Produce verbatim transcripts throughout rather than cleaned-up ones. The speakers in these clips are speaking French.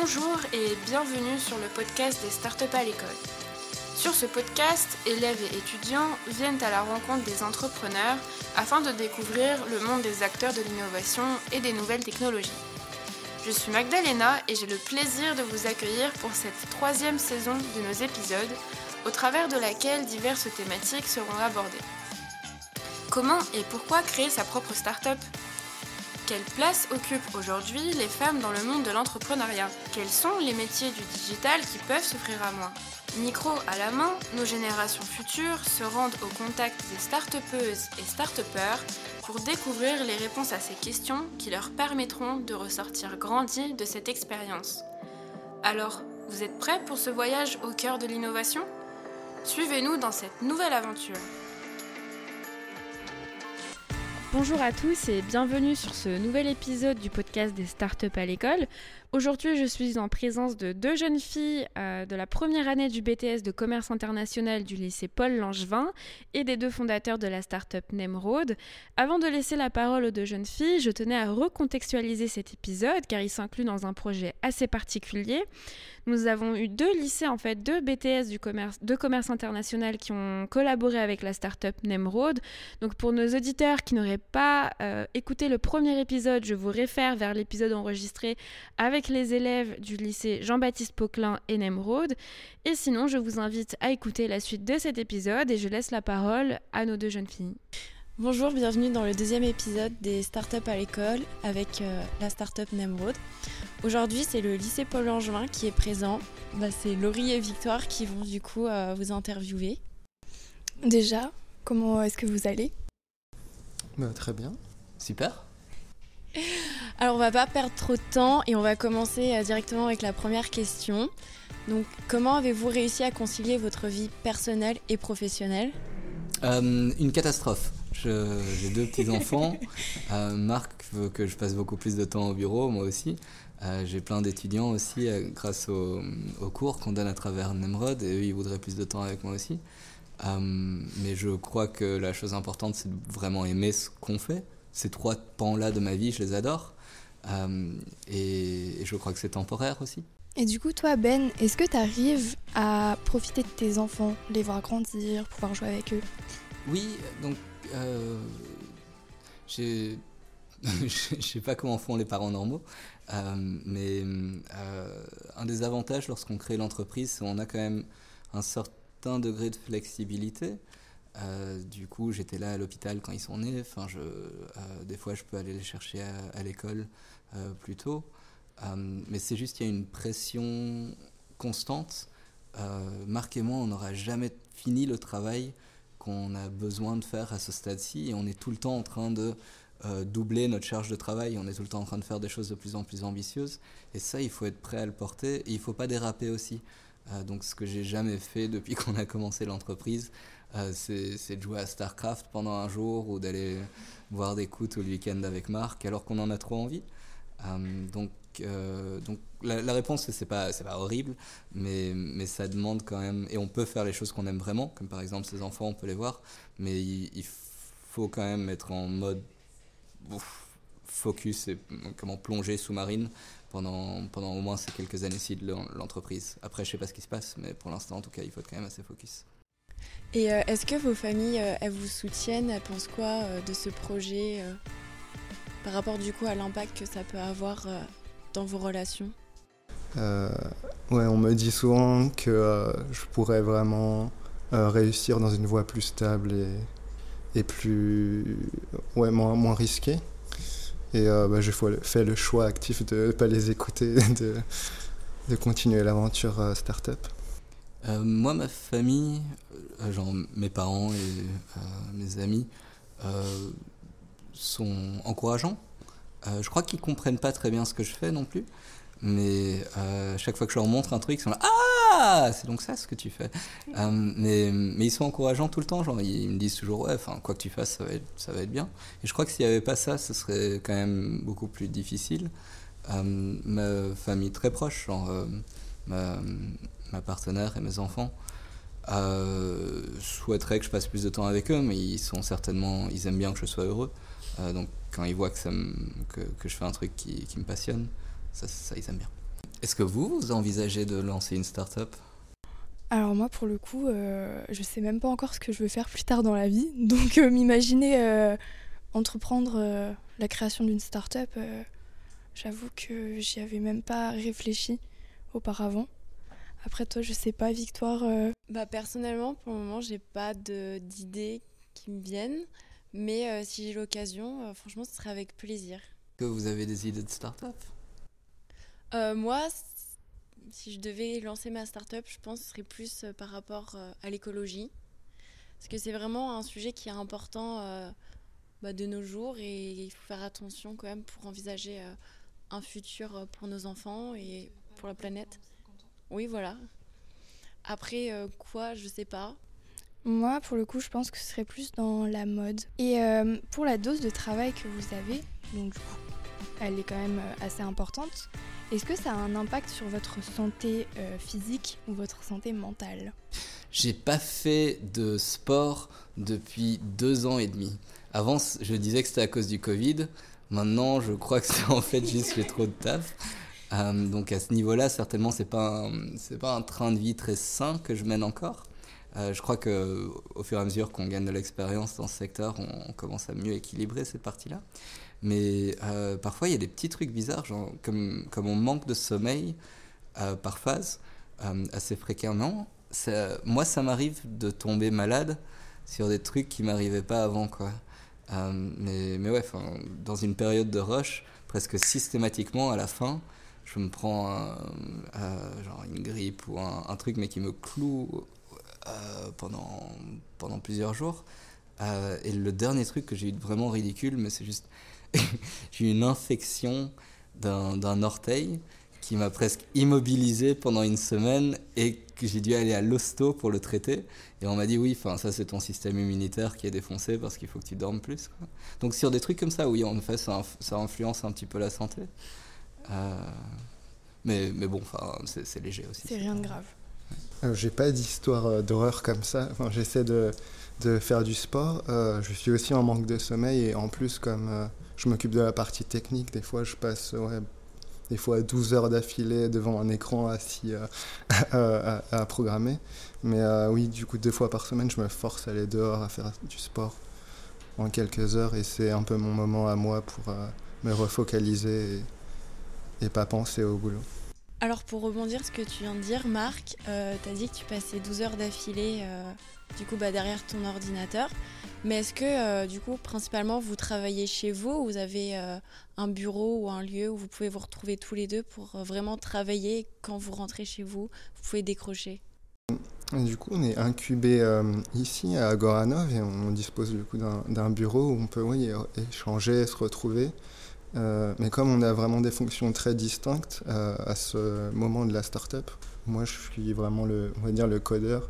Bonjour et bienvenue sur le podcast des startups à l'école. Sur ce podcast, élèves et étudiants viennent à la rencontre des entrepreneurs afin de découvrir le monde des acteurs de l'innovation et des nouvelles technologies. Je suis Magdalena et j'ai le plaisir de vous accueillir pour cette troisième saison de nos épisodes, au travers de laquelle diverses thématiques seront abordées. Comment et pourquoi créer sa propre start-up ? Quelle place occupent aujourd'hui les femmes dans le monde de l'entrepreneuriat ? Quels sont les métiers du digital qui peuvent s'offrir à moi ? Micro à la main, nos générations futures se rendent au contact des start-upeuses et start-upeurs pour découvrir les réponses à ces questions qui leur permettront de ressortir grandis de cette expérience. Alors, vous êtes prêts pour ce voyage au cœur de l'innovation ? Suivez-nous dans cette nouvelle aventure. Bonjour à tous et bienvenue sur ce nouvel épisode du podcast des startups à l'école. Aujourd'hui, je suis en présence de deux jeunes filles euh, de la première année du B T S de commerce international du lycée Paul Langevin et des deux fondateurs de la startup Nemrod. Avant de laisser la parole aux deux jeunes filles, je tenais à recontextualiser cet épisode car il s'inclut dans un projet assez particulier. Nous avons eu deux lycées, en fait, deux B T S du commerce, de commerce international qui ont collaboré avec la startup Nemrod. Donc pour nos auditeurs qui n'auraient pas euh, écouté le premier épisode, je vous réfère vers l'épisode enregistré avec les élèves du lycée Jean-Baptiste Poquelin et Nemrod. Et sinon, je vous invite à écouter la suite de cet épisode et je laisse la parole à nos deux jeunes filles. Bonjour, bienvenue dans le deuxième épisode des startups à l'école avec euh, la startup Nemrod. Aujourd'hui, c'est le lycée Paul Langevin qui est présent. Bah, c'est Laurie et Victoire qui vont du coup euh, vous interviewer. Déjà, comment est-ce que vous allez ? Bah, très bien, super. Alors on va pas perdre trop de temps et on va commencer euh, directement avec la première question. Donc comment avez-vous réussi à concilier votre vie personnelle et professionnelle ? euh, Une catastrophe. Je, j'ai deux petits enfants. euh, Marc veut que je passe beaucoup plus de temps au bureau, moi aussi. Euh, j'ai plein d'étudiants aussi euh, grâce aux au cours qu'on donne à travers Nemrod et eux ils voudraient plus de temps avec moi aussi. Euh, mais je crois que la chose importante c'est de vraiment aimer ce qu'on fait. Ces trois pans-là de ma vie, je les adore. Euh, et, et je crois que c'est temporaire aussi. Et du coup, toi, Ben, est-ce que tu arrives à profiter de tes enfants, les voir grandir, pouvoir jouer avec eux ? Oui, donc, euh, j'ai... je ne sais pas comment font les parents normaux, euh, mais euh, un des avantages lorsqu'on crée l'entreprise, c'est qu'on a quand même un certain degré de flexibilité. Euh, du coup, j'étais là à l'hôpital quand ils sont nés. Enfin, je, euh, des fois, je peux aller les chercher à, à l'école euh, plus tôt. Euh, mais c'est juste qu'il y a une pression constante. Euh, Marc et moi, on n'aura jamais fini le travail qu'on a besoin de faire à ce stade-ci. Et on est tout le temps en train de euh, doubler notre charge de travail. On est tout le temps en train de faire des choses de plus en plus ambitieuses. Et ça, il faut être prêt à le porter. Et il ne faut pas déraper aussi. Euh, donc, ce que j'ai jamais fait depuis qu'on a commencé l'entreprise, Euh, c'est, c'est de jouer à Starcraft pendant un jour ou d'aller voir des coups tout le week-end avec Marc alors qu'on en a trop envie. Euh, donc, euh, donc la, la réponse, c'est pas, c'est pas horrible, mais, mais ça demande quand même... Et on peut faire les choses qu'on aime vraiment, comme par exemple ses enfants, on peut les voir, mais il, il faut quand même être en mode ouf, focus et comment plonger sous-marine pendant, pendant au moins ces quelques années-ci de l'entreprise. Après, je sais pas ce qui se passe, mais pour l'instant, en tout cas, il faut être quand même assez focus. Et est-ce que vos familles, elles vous soutiennent ? Elles pensent quoi de ce projet par rapport du coup à l'impact que ça peut avoir dans vos relations ? euh, Ouais, on me dit souvent que euh, je pourrais vraiment euh, réussir dans une voie plus stable et, et plus, ouais, moins, moins risquée. Et euh, bah, j'ai fait le choix actif de ne pas les écouter, de, de continuer l'aventure euh, start-up. Euh, moi, ma famille, euh, genre mes parents et euh, mes amis, euh, sont encourageants. Euh, je crois qu'ils comprennent pas très bien ce que je fais non plus, mais euh, chaque fois que je leur montre un truc, ils sont là « Ah, c'est donc ça ce que tu fais !» euh, mais, mais ils sont encourageants tout le temps, genre ils me disent toujours « Ouais, enfin, quoi que tu fasses, ça va être, ça va être bien. » Et je crois que s'il n'y avait pas ça, ce serait quand même beaucoup plus difficile. Euh, ma famille très proche, genre... Euh, ma, ma partenaire et mes enfants euh, souhaiteraient que je passe plus de temps avec eux, mais ils sont certainement, ils aiment bien que je sois heureux. Euh, donc quand ils voient que, ça me, que, que je fais un truc qui, qui me passionne, ça, ça ils aiment bien. Est-ce que vous, vous envisagez de lancer une start-up ? Alors moi, pour le coup, euh, je ne sais même pas encore ce que je veux faire plus tard dans la vie. Donc euh, m'imaginer euh, entreprendre euh, la création d'une start-up, euh, j'avoue que j'y avais même pas réfléchi auparavant. Après toi, je sais pas, Victoire euh... bah, personnellement, pour le moment, j'ai pas de, d'idées qui me viennent. Mais euh, si j'ai l'occasion, euh, franchement, ce serait avec plaisir. Que vous avez des idées de start-up ? euh, Moi, si je devais lancer ma start-up, je pense que ce serait plus euh, par rapport euh, à l'écologie. Parce que c'est vraiment un sujet qui est important euh, bah, de nos jours. Et il faut faire attention quand même pour envisager euh, un futur euh, pour nos enfants et pour la planète. Oui, voilà. Après, euh, quoi, je sais pas. Moi, pour le coup, je pense que ce serait plus dans la mode. Et euh, pour la dose de travail que vous avez, donc du coup, elle est quand même assez importante, est-ce que ça a un impact sur votre santé euh, physique ou votre santé mentale ? J'ai pas fait de sport depuis deux ans et demi. Avant, je disais que c'était à cause du Covid. Maintenant, je crois que c'est en fait juste j'ai trop de taf. Euh, donc à ce niveau-là, certainement, c'est pas un, c'est pas un train de vie très sain que je mène encore. Euh, je crois qu'au fur et à mesure qu'on gagne de l'expérience dans ce secteur, on, on commence à mieux équilibrer cette partie-là. Mais euh, parfois, il y a des petits trucs bizarres, genre, comme, comme on manque de sommeil euh, par phase, euh, assez fréquemment. Ça, moi, ça m'arrive de tomber malade sur des trucs qui ne m'arrivaient pas avant, quoi. Euh, mais, mais ouais, dans une période de rush, presque systématiquement, à la fin, je me prends un, euh, genre une grippe ou un, un truc, mais qui me cloue Euh, pendant, pendant plusieurs jours. Euh, et le dernier truc que j'ai eu de vraiment ridicule, mais c'est juste... j'ai eu une infection d'un, d'un orteil qui m'a presque immobilisé pendant une semaine et que j'ai dû aller à l'hosto pour le traiter. Et on m'a dit, oui, ça c'est ton système immunitaire qui est défoncé parce qu'il faut que tu dormes plus, quoi. Donc sur des trucs comme ça, oui, en fait, ça, inf- ça influence un petit peu la santé. Euh, mais, mais bon, c'est, c'est léger aussi. C'est rien de grave. Euh, j'ai pas d'histoire d'horreur comme ça. Enfin, j'essaie de, de faire du sport. Euh, je suis aussi en manque de sommeil et en plus, comme euh, je m'occupe de la partie technique, des fois je passe ouais, des fois douze heures d'affilée devant un écran assis euh, à, à, à programmer. Mais euh, oui, du coup, deux fois par semaine, je me force à aller dehors à faire du sport en quelques heures et c'est un peu mon moment à moi pour euh, me refocaliser et, et pas penser au boulot. Alors pour rebondir ce que tu viens de dire, Marc, euh, tu as dit que tu passais douze heures d'affilée euh, du coup, bah, derrière ton ordinateur. Mais est-ce que euh, du coup, principalement, vous travaillez chez vous ou vous avez euh, un bureau ou un lieu où vous pouvez vous retrouver tous les deux pour euh, vraiment travailler quand vous rentrez chez vous, vous pouvez décrocher ? Du coup, on est incubé euh, ici à Agoranov et on dispose du coup, d'un, d'un bureau où on peut oui, échanger, se retrouver. Euh, mais comme on a vraiment des fonctions très distinctes euh, à ce moment de la start-up, moi je suis vraiment le, on va dire le codeur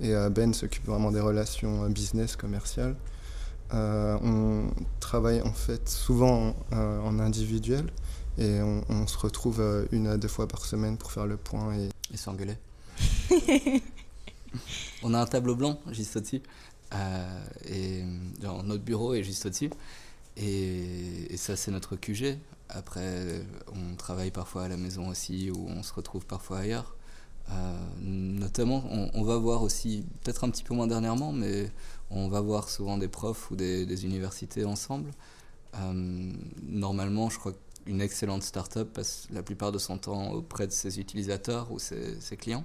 et euh, Ben s'occupe vraiment des relations business, commerciales. Euh, on travaille en fait souvent en, euh, en individuel et on, on se retrouve euh, une à deux fois par semaine pour faire le point et, et s'engueuler. On a un tableau blanc juste au-dessus, euh, et genre, notre bureau est juste au-dessus. Et, et ça, c'est notre Q G. Après, on travaille parfois à la maison aussi, ou on se retrouve parfois ailleurs. Euh, notamment, on, on va voir aussi, peut-être un petit peu moins dernièrement, mais on va voir souvent des profs ou des, des universités ensemble. Euh, normalement, je crois qu'une excellente start-up passe la plupart de son temps auprès de ses utilisateurs ou ses, ses clients.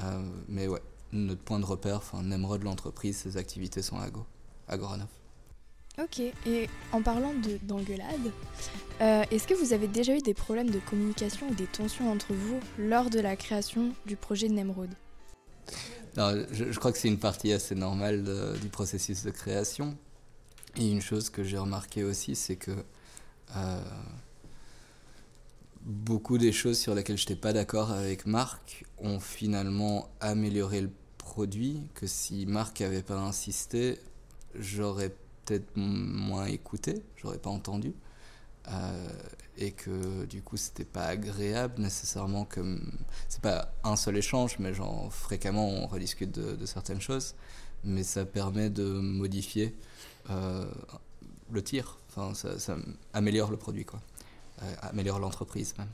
Euh, mais ouais, notre point de repère, enfin, Nemrod, l'entreprise, ses activités sont à Ago, à Agoranov. Ok, et en parlant de, d'engueulade, euh, est-ce que vous avez déjà eu des problèmes de communication ou des tensions entre vous lors de la création du projet de Nemrod ? Non, je, je crois que c'est une partie assez normale de, du processus de création. Et une chose que j'ai remarquée aussi, c'est que euh, beaucoup des choses sur lesquelles je n'étais pas d'accord avec Marc ont finalement amélioré le produit, que si Marc n'avait pas insisté, j'aurais peut-être moins écouté, j'aurais pas entendu, euh, et que du coup c'était pas agréable nécessairement, comme c'est pas un seul échange, mais genre fréquemment on rediscute de, de certaines choses, mais ça permet de modifier euh, le tir, enfin ça, ça améliore le produit, quoi, euh, améliore l'entreprise même.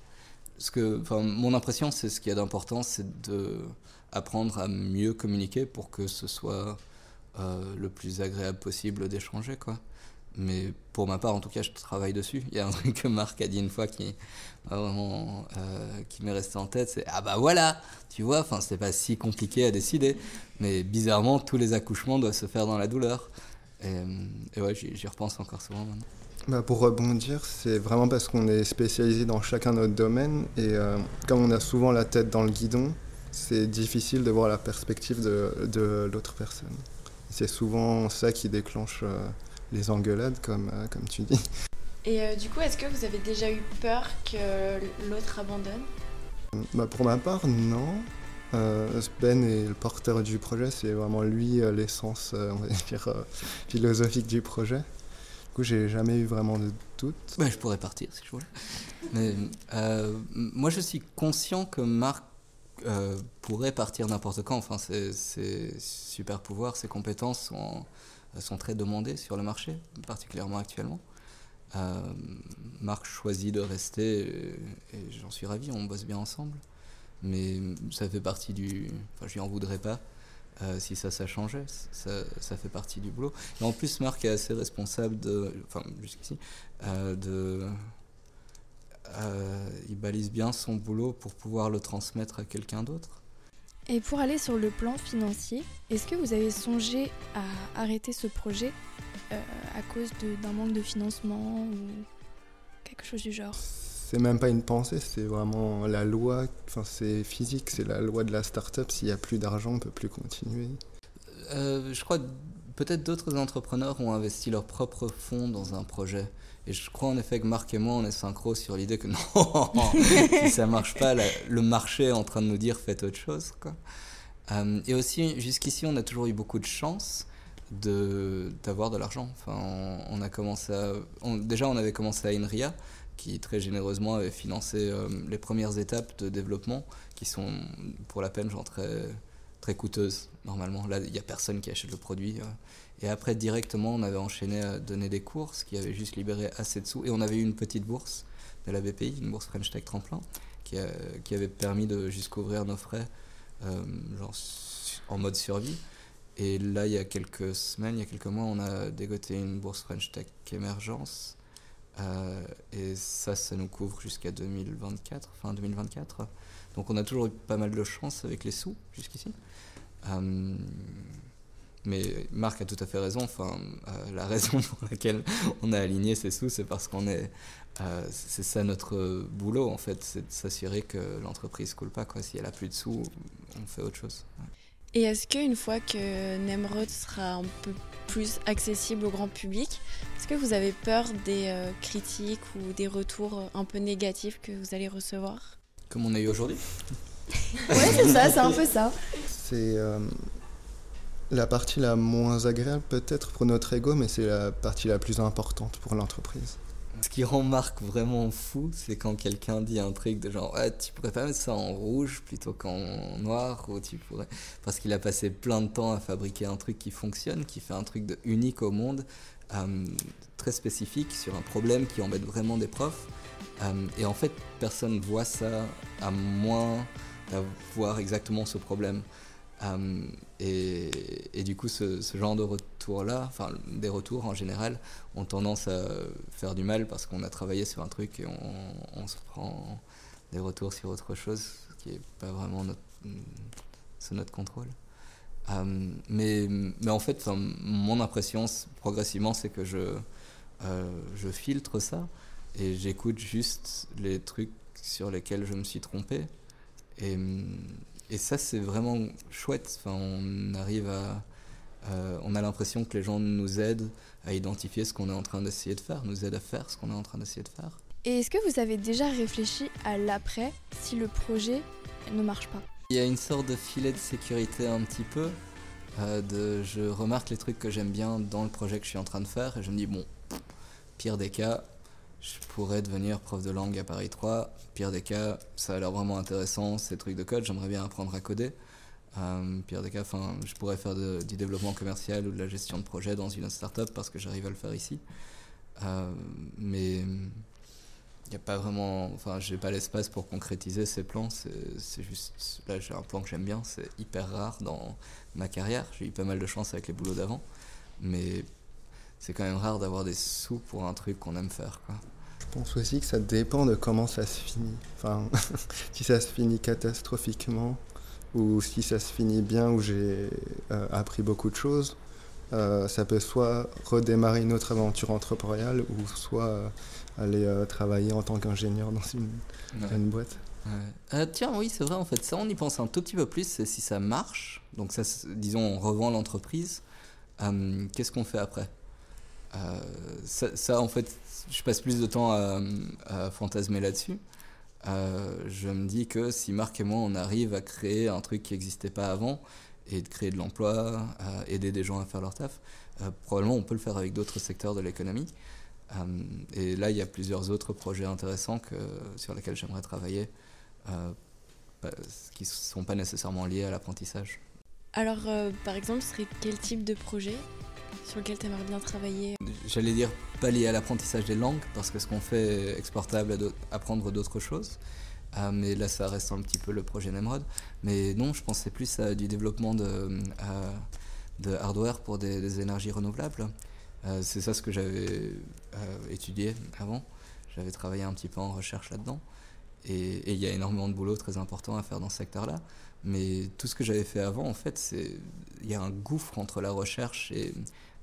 ce que, enfin, mon impression, c'est ce qu'il y a d'important, c'est d'apprendre à mieux communiquer pour que ce soit euh, le plus agréable possible d'échanger, quoi. Mais pour ma part, en tout cas, je travaille dessus. Il y a un truc que Marc a dit une fois qui m'a vraiment, euh, qui m'est resté en tête, c'est « Ah bah voilà !» Tu vois, enfin, c'est pas si compliqué à décider. Mais bizarrement, tous les accouchements doivent se faire dans la douleur. Et, et ouais, j'y, j'y repense encore souvent maintenant. Bah pour rebondir, c'est vraiment parce qu'on est spécialisé dans chacun notre domaine. Et euh, comme on a souvent la tête dans le guidon, c'est difficile de voir la perspective de, de l'autre personne. C'est souvent ça qui déclenche... Euh, les engueulades, comme, euh, comme tu dis. Et euh, du coup, est-ce que vous avez déjà eu peur que l'autre abandonne ? Bah, pour ma part, non. Euh, Ben est le porteur du projet, c'est vraiment lui euh, l'essence, euh, on va dire, euh, philosophique du projet. Du coup, j'ai jamais eu vraiment de doute. Bah, je pourrais partir, si je voulais. Mais, euh, moi, je suis conscient que Marc euh, pourrait partir n'importe quand. Enfin, ses, ses super pouvoirs, ses compétences sont... sont très demandés sur le marché, particulièrement actuellement. Euh, Marc choisit de rester et, et j'en suis ravi, on bosse bien ensemble. Mais ça fait partie du... Enfin, je lui en voudrais pas euh, si ça, ça changeait. Ça, ça fait partie du boulot. Et en plus, Marc est assez responsable de... Enfin, jusqu'ici, euh, de... Euh, il balise bien son boulot pour pouvoir le transmettre à quelqu'un d'autre. Et pour aller sur le plan financier, est-ce que vous avez songé à arrêter ce projet euh, à cause de, d'un manque de financement ou quelque chose du genre ? C'est même pas une pensée, c'est vraiment la loi, enfin c'est physique, c'est la loi de la start-up, s'il n'y a plus d'argent, on ne peut plus continuer. Euh, je crois peut-être d'autres entrepreneurs ont investi leurs propres fonds dans un projet. Et je crois en effet que Marc et moi, on est synchro sur l'idée que non, si ça marche pas, la, le marché est en train de nous dire faites autre chose, quoi. Euh, et aussi, jusqu'ici, on a toujours eu beaucoup de chance de, d'avoir de l'argent. Enfin, on, on a commencé à, on, déjà, on avait commencé à Inria, qui très généreusement avait financé euh, les premières étapes de développement, qui sont pour la peine genre très, très coûteuses, normalement. Là, il n'y a personne qui achète le produit. Euh, Et après, directement, on avait enchaîné à donner des cours, ce qui avait juste libéré assez de sous. Et on avait eu une petite bourse de la B P I, une bourse French Tech Tremplin, qui, a, qui avait permis de juste couvrir nos frais euh, genre, en mode survie. Et là, il y a quelques semaines, il y a quelques mois, on a dégoté une bourse French Tech Emergence. Euh, et ça, ça nous couvre jusqu'à deux mille vingt-quatre, fin deux mille vingt-quatre. Donc on a toujours eu pas mal de chance avec les sous jusqu'ici. Euh, Mais Marc a tout à fait raison. Enfin, euh, la raison pour laquelle on a aligné ces sous, c'est parce qu'on est, euh, c'est ça notre boulot en fait, c'est de s'assurer que l'entreprise coule pas, quoi. Si elle a plus de sous, on fait autre chose. Ouais. Et est-ce qu'une fois que Nemrod sera un peu plus accessible au grand public, est-ce que vous avez peur des euh, critiques ou des retours un peu négatifs que vous allez recevoir ? Comme on a eu aujourd'hui. Ouais, c'est ça, c'est un peu ça. C'est euh... la partie la moins agréable peut-être pour notre ego, mais c'est la partie la plus importante pour l'entreprise. Ce qui rend Marc vraiment fou, c'est quand quelqu'un dit un truc de genre ah, tu pourrais pas mettre ça en rouge plutôt qu'en noir, ou tu pourrais... parce qu'il a passé plein de temps à fabriquer un truc qui fonctionne, qui fait un truc de unique au monde, euh, très spécifique sur un problème qui embête vraiment des profs, euh, et en fait personne voit ça à moins d'avoir exactement ce problème. Euh, et, et du coup ce, ce genre de retour-là, enfin des retours en général, ont tendance à faire du mal parce qu'on a travaillé sur un truc et on, on se prend des retours sur autre chose qui n'est pas vraiment notre, sous notre contrôle. Euh, mais, mais en fait, mon impression progressivement, c'est que je, euh, je filtre ça et j'écoute juste les trucs sur lesquels je me suis trompé. Et Et ça, c'est vraiment chouette. Enfin, on arrive à, euh, on a l'impression que les gens nous aident à identifier ce qu'on est en train d'essayer de faire, nous aident à faire ce qu'on est en train d'essayer de faire. Et est-ce que vous avez déjà réfléchi à l'après, si le projet ne marche pas ? Il y a une sorte de filet de sécurité un petit peu. Euh, de, je remarque les trucs que j'aime bien dans le projet que je suis en train de faire et je me dis, bon, pire des cas, je pourrais devenir prof de langue à Paris trois. Pire des cas, ça a l'air vraiment intéressant, ces trucs de code. J'aimerais bien apprendre à coder. Euh, pire des cas, je pourrais faire de, du développement commercial ou de la gestion de projet dans une start-up parce que j'arrive à le faire ici. Euh, mais il n'y a pas vraiment, enfin j'ai pas l'espace pour concrétiser ces plans, c'est, c'est juste, là j'ai un plan que j'aime bien, c'est hyper rare dans ma carrière, j'ai eu pas mal de chance avec les boulots d'avant, mais c'est quand même rare d'avoir des sous pour un truc qu'on aime faire, quoi. Je pense aussi que ça dépend de comment ça se finit, enfin si ça se finit catastrophiquement ou si ça se finit bien où j'ai euh, appris beaucoup de choses. Euh, ça peut soit redémarrer une autre aventure entrepreneuriale ou soit euh, aller euh, travailler en tant qu'ingénieur dans une, ouais. une boîte. Ouais. Euh, tiens, oui, c'est vrai, en fait, ça, on y pense un tout petit peu plus, c'est si ça marche. Donc, ça, disons, on revend l'entreprise. Euh, qu'est-ce qu'on fait après ? euh, ça, ça, en fait, je passe plus de temps à, à fantasmer là-dessus. Euh, je me dis que si Marc et moi, on arrive à créer un truc qui n'existait pas avant, et de créer de l'emploi, euh, aider des gens à faire leur taf. Euh, probablement, on peut le faire avec d'autres secteurs de l'économie. Euh, et là, il y a plusieurs autres projets intéressants que, sur lesquels j'aimerais travailler, euh, qui ne sont pas nécessairement liés à l'apprentissage. Alors, euh, par exemple, ce serait quel type de projet sur lequel tu aimerais bien travailler ? J'allais dire pas lié à l'apprentissage des langues, parce que ce qu'on fait est exportable à d'autres, apprendre d'autres choses. Ah, mais là, ça reste un petit peu le projet Nemrod. Mais non, je pensais plus à du développement de, à, de hardware pour des, des énergies renouvelables. Euh, c'est ça ce que j'avais euh, étudié avant. J'avais travaillé un petit peu en recherche là-dedans. Et il y a énormément de boulot très important à faire dans ce secteur-là. Mais tout ce que j'avais fait avant, en fait, c'est, il y a un gouffre entre la recherche et,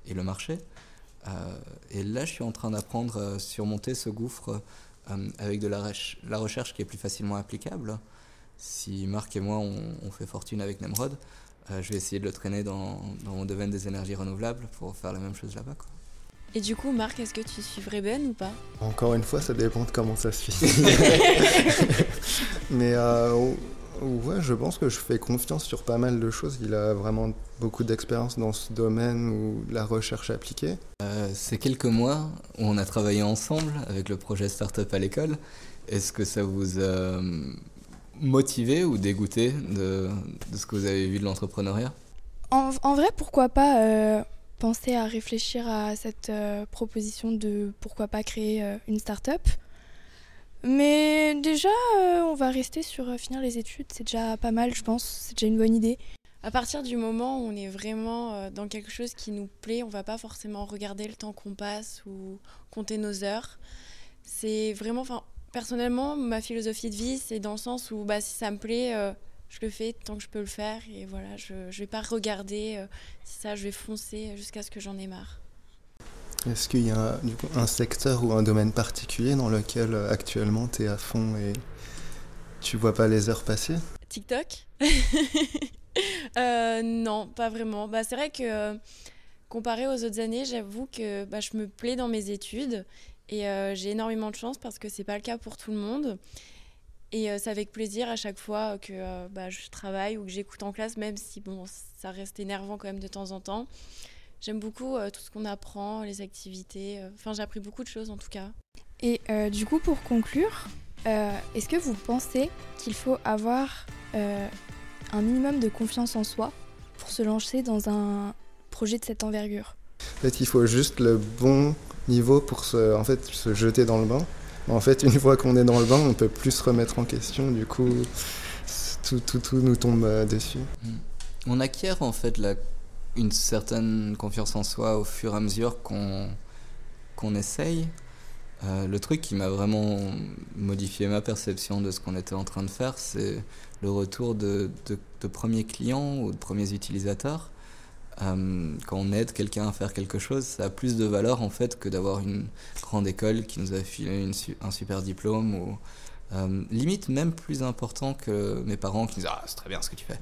et le marché. Euh, et là, je suis en train d'apprendre à surmonter ce gouffre Euh, avec de la, re- la recherche qui est plus facilement applicable. Si Marc et moi, on, on fait fortune avec Nemrod, euh, je vais essayer de le traîner dans, dans mon domaine des énergies renouvelables pour faire la même chose là-bas, quoi. Et du coup, Marc, est-ce que tu suivrais Ben ou pas ? Encore une fois, ça dépend de comment ça se finit. Mais euh, ouais, je pense que je fais confiance sur pas mal de choses. Il a vraiment beaucoup d'expérience dans ce domaine où la recherche appliquée. Euh, ces quelques mois où on a travaillé ensemble avec le projet Startup à l'école, est-ce que ça vous a motivé ou dégoûté de, de ce que vous avez vu de l'entrepreneuriat ? en, en vrai, pourquoi pas euh, penser à réfléchir à cette euh, proposition de pourquoi pas créer euh, une start-up ? Mais déjà, euh, on va rester sur euh, finir les études, c'est déjà pas mal, je pense, c'est déjà une bonne idée. À partir du moment où on est vraiment dans quelque chose qui nous plaît, on ne va pas forcément regarder le temps qu'on passe ou compter nos heures. C'est vraiment, enfin, personnellement, ma philosophie de vie, c'est dans le sens où bah, si ça me plaît, euh, je le fais tant que je peux le faire. Et voilà, je ne vais pas regarder euh, ça, je vais foncer jusqu'à ce que j'en ai marre. Est-ce qu'il y a du coup, un secteur ou un domaine particulier dans lequel euh, actuellement tu es à fond et tu ne vois pas les heures passer ? TikTok. Euh, non, pas vraiment. Bah, c'est vrai que euh, comparé aux autres années, j'avoue que bah, je me plais dans mes études et euh, j'ai énormément de chance parce que c'est pas le cas pour tout le monde. Et euh, c'est avec plaisir à chaque fois que euh, bah, je travaille ou que j'écoute en classe, même si bon, ça reste énervant quand même de temps en temps. J'aime beaucoup euh, tout ce qu'on apprend, les activités. Enfin, euh, j'ai appris beaucoup de choses en tout cas. Et euh, du coup, pour conclure, euh, est-ce que vous pensez qu'il faut avoir euh, un minimum de confiance en soi pour se lancer dans un projet de cette envergure ? En fait, il faut juste le bon niveau pour se, en fait, se jeter dans le bain. En fait, une fois qu'on est dans le bain, on peut plus se remettre en question. Du coup, tout, tout, tout nous tombe dessus. On acquiert en fait la, une certaine confiance en soi au fur et à mesure qu'on, qu'on essaye. Euh, le truc qui m'a vraiment modifié ma perception de ce qu'on était en train de faire, c'est le retour de, de, de premiers clients ou de premiers utilisateurs. Euh, quand on aide quelqu'un à faire quelque chose, ça a plus de valeur en fait que d'avoir une grande école qui nous a filé une, un super diplôme ou euh, limite même plus important que mes parents qui disent ah c'est très bien ce que tu fais.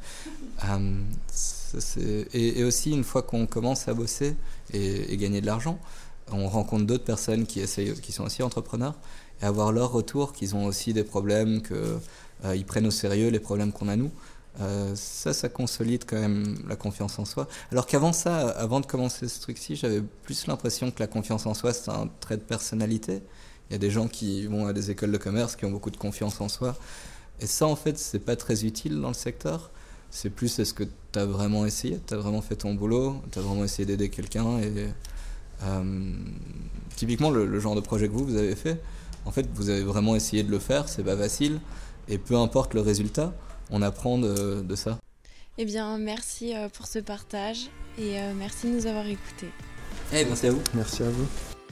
Euh, ça, c'est... Et, et aussi une fois qu'on commence à bosser et, et gagner de l'argent, on rencontre d'autres personnes qui, essayent, qui sont aussi entrepreneurs et avoir leur retour, qu'ils ont aussi des problèmes, qu'ils euh, prennent au sérieux les problèmes qu'on a nous. Euh, ça, ça consolide quand même la confiance en soi. Alors qu'avant ça, avant de commencer ce truc-ci, j'avais plus l'impression que la confiance en soi, c'est un trait de personnalité. Il y a des gens qui vont à des écoles de commerce, qui ont beaucoup de confiance en soi. Et ça, en fait, c'est pas très utile dans le secteur. C'est plus est-ce que tu as vraiment essayé, tu as vraiment fait ton boulot, tu as vraiment essayé d'aider quelqu'un et... Euh, typiquement, le, le genre de projet que vous, vous avez fait, en fait, vous avez vraiment essayé de le faire, c'est pas facile, et peu importe le résultat, on apprend de, de ça. Eh bien, merci pour ce partage, et merci de nous avoir écoutés. Eh, merci à vous. Merci à vous.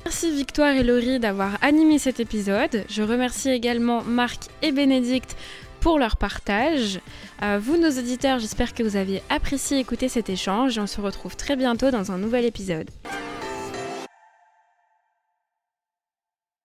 Merci Victoire et Laurie d'avoir animé cet épisode. Je remercie également Marc et Bénédicte pour leur partage. Euh, vous, nos auditeurs, j'espère que vous avez apprécié écouter cet échange et on se retrouve très bientôt dans un nouvel épisode.